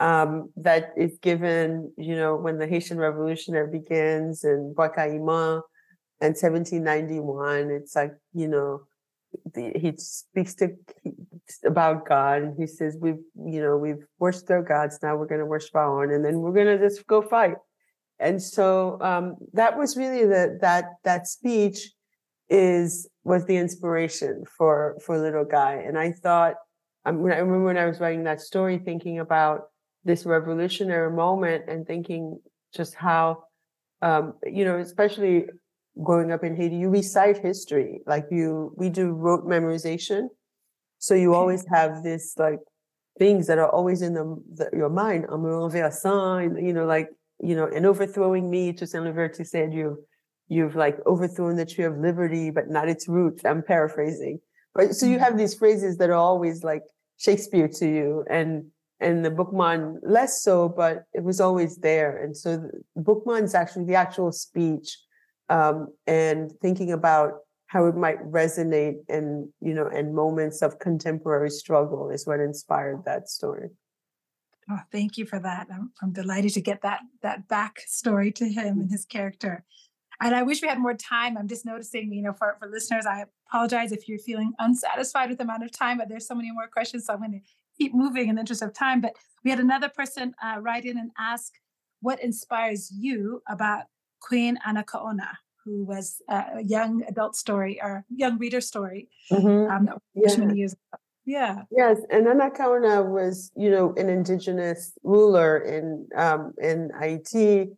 um, that is given, you know, when the Haitian revolutionary begins in Bois-Caïman, and seventeen ninety-one, it's like, you know, the, he speaks to he, about God, and he says, we've, you know, we've worshipped our gods. Now we're going to worship our own, and then we're going to just go fight. And so um, that was really the, that, that speech is, was the inspiration for, for Little Guy. And I thought, I remember when I was writing that story, thinking about this revolutionary moment and thinking just how, um, you know, especially growing up in Haiti, you recite history. Like you, we do rote memorization. So you always have this like things that are always in the, the, your mind. En me renversant, you know, like, you know, and overthrowing me, Toussaint Louverture said, you've, you've like overthrown the tree of liberty, but not its roots. I'm paraphrasing. But so you have these phrases that are always like Shakespeare to you, and, and the Boukman less so, but it was always there. And so Boukman's actually the actual speech. Um, and thinking about how it might resonate in, you know, in moments of contemporary struggle is what inspired that story. Oh, thank you for that. I'm, I'm delighted to get that that backstory to him and his character. And I wish we had more time. I'm just noticing, you know, for, for listeners, I apologize if you're feeling unsatisfied with the amount of time, but there's so many more questions, so I'm going to keep moving in the interest of time. But we had another person uh, write in and ask, what inspires you about Queen Anakaona, who was a young adult story or young reader story mm-hmm. um, that was yeah. many years ago. Yeah. Yes, and Anakaona was, you know, an indigenous ruler in um, in Haiti,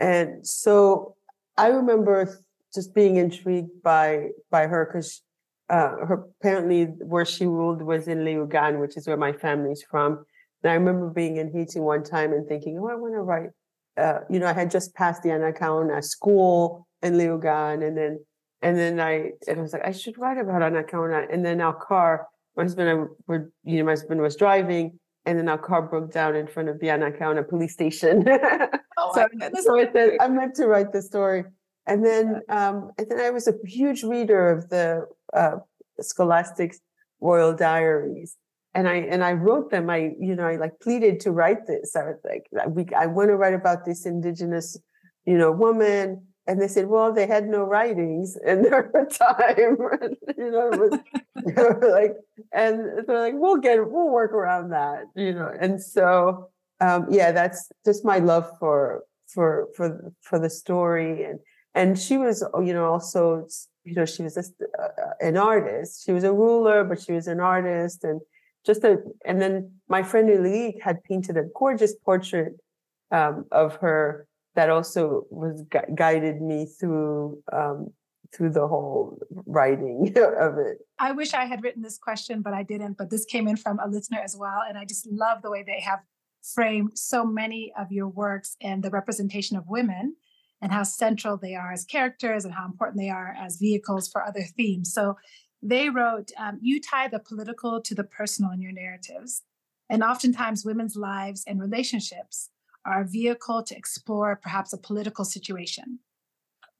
and so I remember just being intrigued by by her because uh, her apparently where she ruled was in Léogâne, which is where my family's from. And I remember being in Haiti one time and thinking, oh, I want to write. Uh, you know, I had just passed the Anakaona school in Léogâne, and then and then I and I was like, I should write about Anakaona. And then our car, my husband and I were, you know, my husband was driving, and then our car broke down in front of the Anakaona police station. Oh, so so I said, I meant to write the story. And then um, and then I was a huge reader of the uh, Scholastic's Royal Diaries. And I and I wrote them. I you know I like pleaded to write this. I was like, we, I want to write about this indigenous, you know, woman. And they said, well, they had no writings in their time. you know, it was they were like, and they're like, we'll get, we'll work around that. You know, and so um, yeah, that's just my love for for for for the story. And and she was, you know, also, you know, she was just an artist. She was a ruler, but she was an artist and. Just a, and then my friend Lily had painted a gorgeous portrait um, of her that also was gu- guided me through um, through the whole writing of it. I wish I had written this question, but I didn't. But this came in from a listener as well, and I just love the way they have framed so many of your works and the representation of women and how central they are as characters and how important they are as vehicles for other themes. So. They wrote, um, you tie the political to the personal in your narratives. And oftentimes women's lives and relationships are a vehicle to explore perhaps a political situation.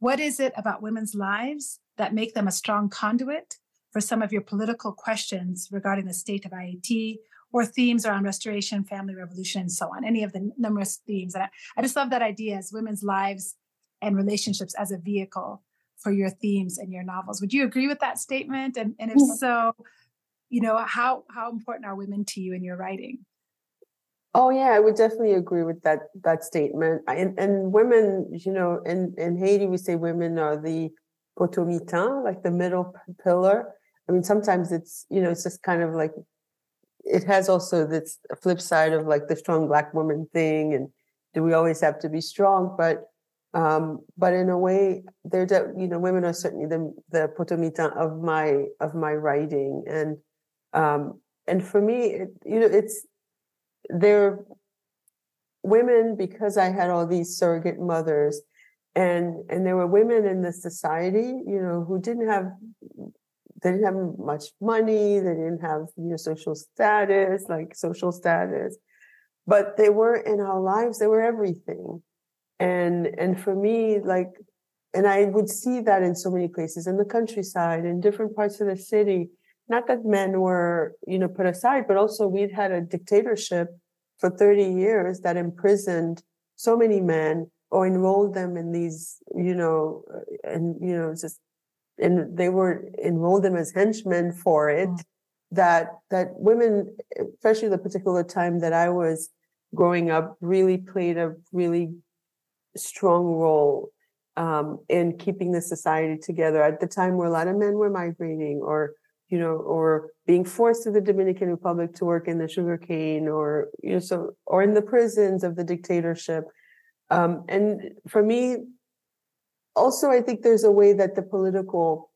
What is it about women's lives that make them a strong conduit for some of your political questions regarding the state of Haiti or themes around restoration, family revolution, and so on, any of the numerous themes. And I, I just love that idea as women's lives and relationships as a vehicle for your themes and your novels. Would you agree with that statement? And, and if so, you know, how, how important are women to you in your writing? Oh, yeah, I would definitely agree with that that statement. And, and women, you know, in, in Haiti, we say women are the potomitan, like the middle pillar. I mean, sometimes it's, you know, it's just kind of like, it has also this flip side of like the strong Black woman thing. And do we always have to be strong? But um, but in a way, they're, de- you know, women are certainly the, the potomitan of my of my writing. And um, and for me, it, you know, it's, they're women because I had all these surrogate mothers, and and there were women in the society, you know, who didn't have, they didn't have much money, they didn't have, you know, social status, like social status, but they were in our lives, they were everything. And and for me, like, and I would see that in so many places, in the countryside, in different parts of the city. Not that men were, you know, put aside, but also we'd had a dictatorship for thirty years that imprisoned so many men or enrolled them in these, you know, and, you know, just, and they were enrolled them as henchmen for it, mm-hmm. that, that women, especially the particular time that I was growing up, really played a really strong role um, in keeping the society together at the time where a lot of men were migrating or, you know, or being forced to the Dominican Republic to work in the sugarcane, or, you know, so, or in the prisons of the dictatorship. Um, and for me, also, I think there's a way that the political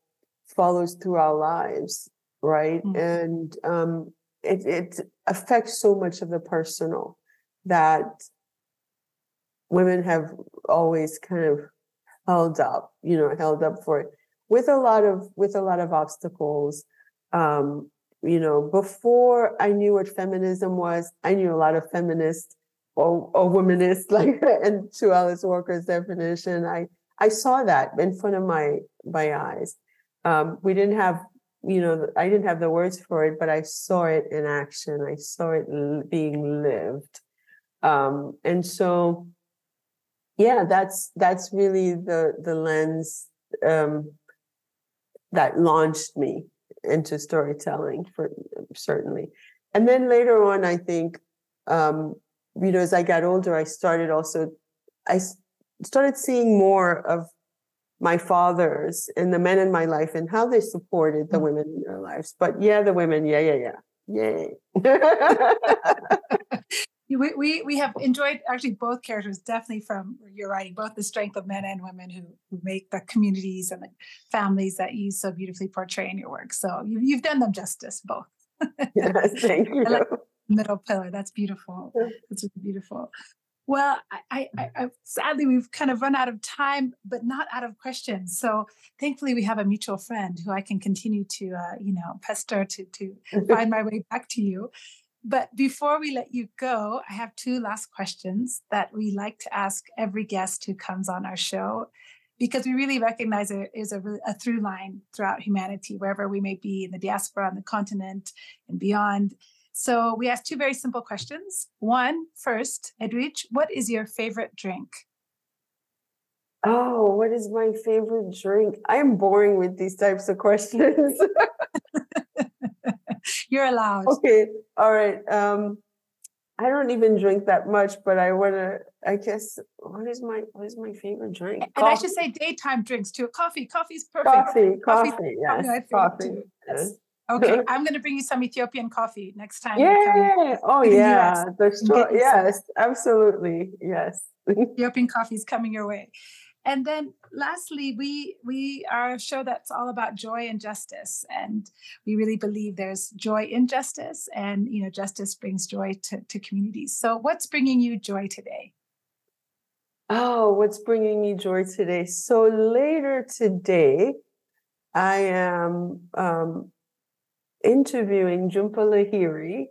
follows through our lives, right? Mm-hmm. And um, it, it affects so much of the personal that women have always kind of held up, you know, held up for it with a lot of, with a lot of obstacles. Um, you know, before I knew what feminism was, I knew a lot of feminists or, or womanists, like, and to Alice Walker's definition, I, I saw that in front of my, my eyes. Um, we didn't have, you know, I didn't have the words for it, but I saw it in action. I saw it being lived. Um, and so, yeah, that's, that's really the, the lens, um, that launched me into storytelling, for certainly. And then later on, I think, um, you know, as I got older, I started also, I started seeing more of my fathers and the men in my life and how they supported the women in their lives. But yeah, the women, yeah, yeah, yeah, yay. We, we we have enjoyed actually both characters, definitely from your writing, both the strength of men and women who, who make the communities and the families that you so beautifully portray in your work. So you, you've done them justice, both. Yes, thank you. I like the middle pillar. That's beautiful. That's really beautiful. Well, I, I, I sadly, we've kind of run out of time, but not out of questions. So thankfully, we have a mutual friend who I can continue to, uh, you know, pester to to find my way back to you. But before we let you go, I have two last questions that we like to ask every guest who comes on our show, because we really recognize there is a, a through line throughout humanity, wherever we may be in the diaspora, on the continent, and beyond. So we ask two very simple questions. One, first, Edwidge, what is your favorite drink? Oh, what is my favorite drink? I'm boring with these types of questions. You're allowed. Okay. All right. Um, I don't even drink that much, but I want to, I guess, what is my, what is my favorite drink? And coffee. I should say daytime drinks too. Coffee. Coffee's perfect. Coffee. Coffee. Coffee. Yes. Coffee. coffee. Yes. Okay. I'm going to bring you some Ethiopian coffee next time. Yeah. Oh yeah. The straw. Yes, absolutely. Yes. Ethiopian coffee is coming your way. And then lastly, we we are a show that's all about joy and justice. And we really believe there's joy in justice, and, you know, justice brings joy to, to communities. So what's bringing you joy today? Oh, what's bringing me joy today? So later today, I am um, interviewing Jhumpa Lahiri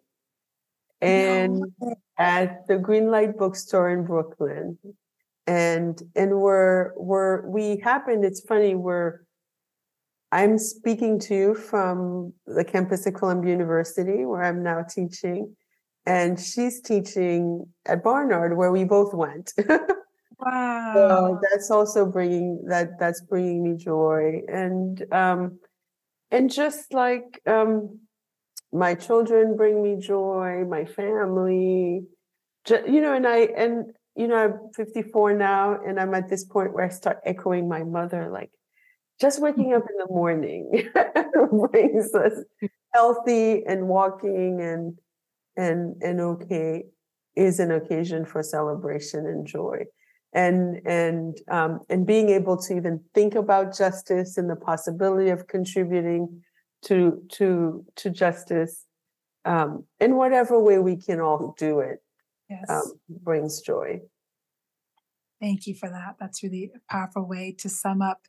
and no. at the Greenlight Bookstore in Brooklyn. And, and we're, we're, we happened, it's funny, we're I'm speaking to you from the campus at Columbia University, where I'm now teaching, and she's teaching at Barnard, where we both went. Wow. So that's also bringing that that's bringing me joy. And um and just like um my children bring me joy, my family, you know, and I and you know, I'm fifty-four now, and I'm at this point where I start echoing my mother, like, just waking up in the morning brings us healthy, and walking and and and okay is an occasion for celebration and joy. And and um, and being able to even think about justice and the possibility of contributing to to to justice um, in whatever way we can all do it, yes, um, brings joy. Thank you for that. That's really a powerful way to sum up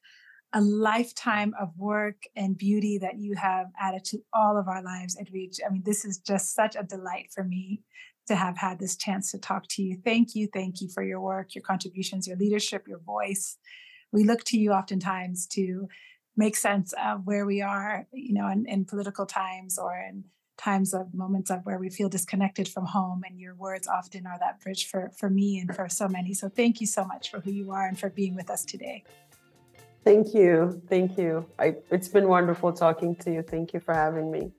a lifetime of work and beauty that you have added to all of our lives, Edwidge. I mean, this is just such a delight for me to have had this chance to talk to you. Thank you. Thank you for your work, your contributions, your leadership, your voice. We look to you oftentimes to make sense of where we are, you know, in, in political times or in times of moments of where we feel disconnected from home. And your words often are that bridge for, for me and for so many. So thank you so much for who you are and for being with us today. Thank you. Thank you. I, it's been wonderful talking to you. Thank you for having me.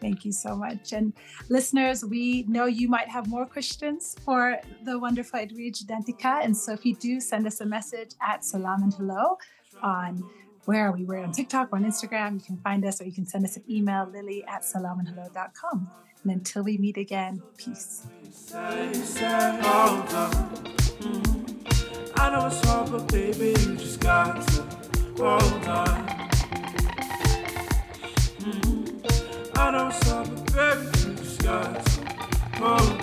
Thank you so much. And listeners, we know you might have more questions for the wonderful Edwidge Danticat. And so if you do, send us a message at Selam and Hello on where are we? We're on TikTok, we're on Instagram. You can find us, or you can send us an email, lily at selamandhello dot com. And until we meet again, peace. I know it's hard, but baby, you just got to hold on. Mm-hmm. I know it's hard, but baby, you just got to hold on.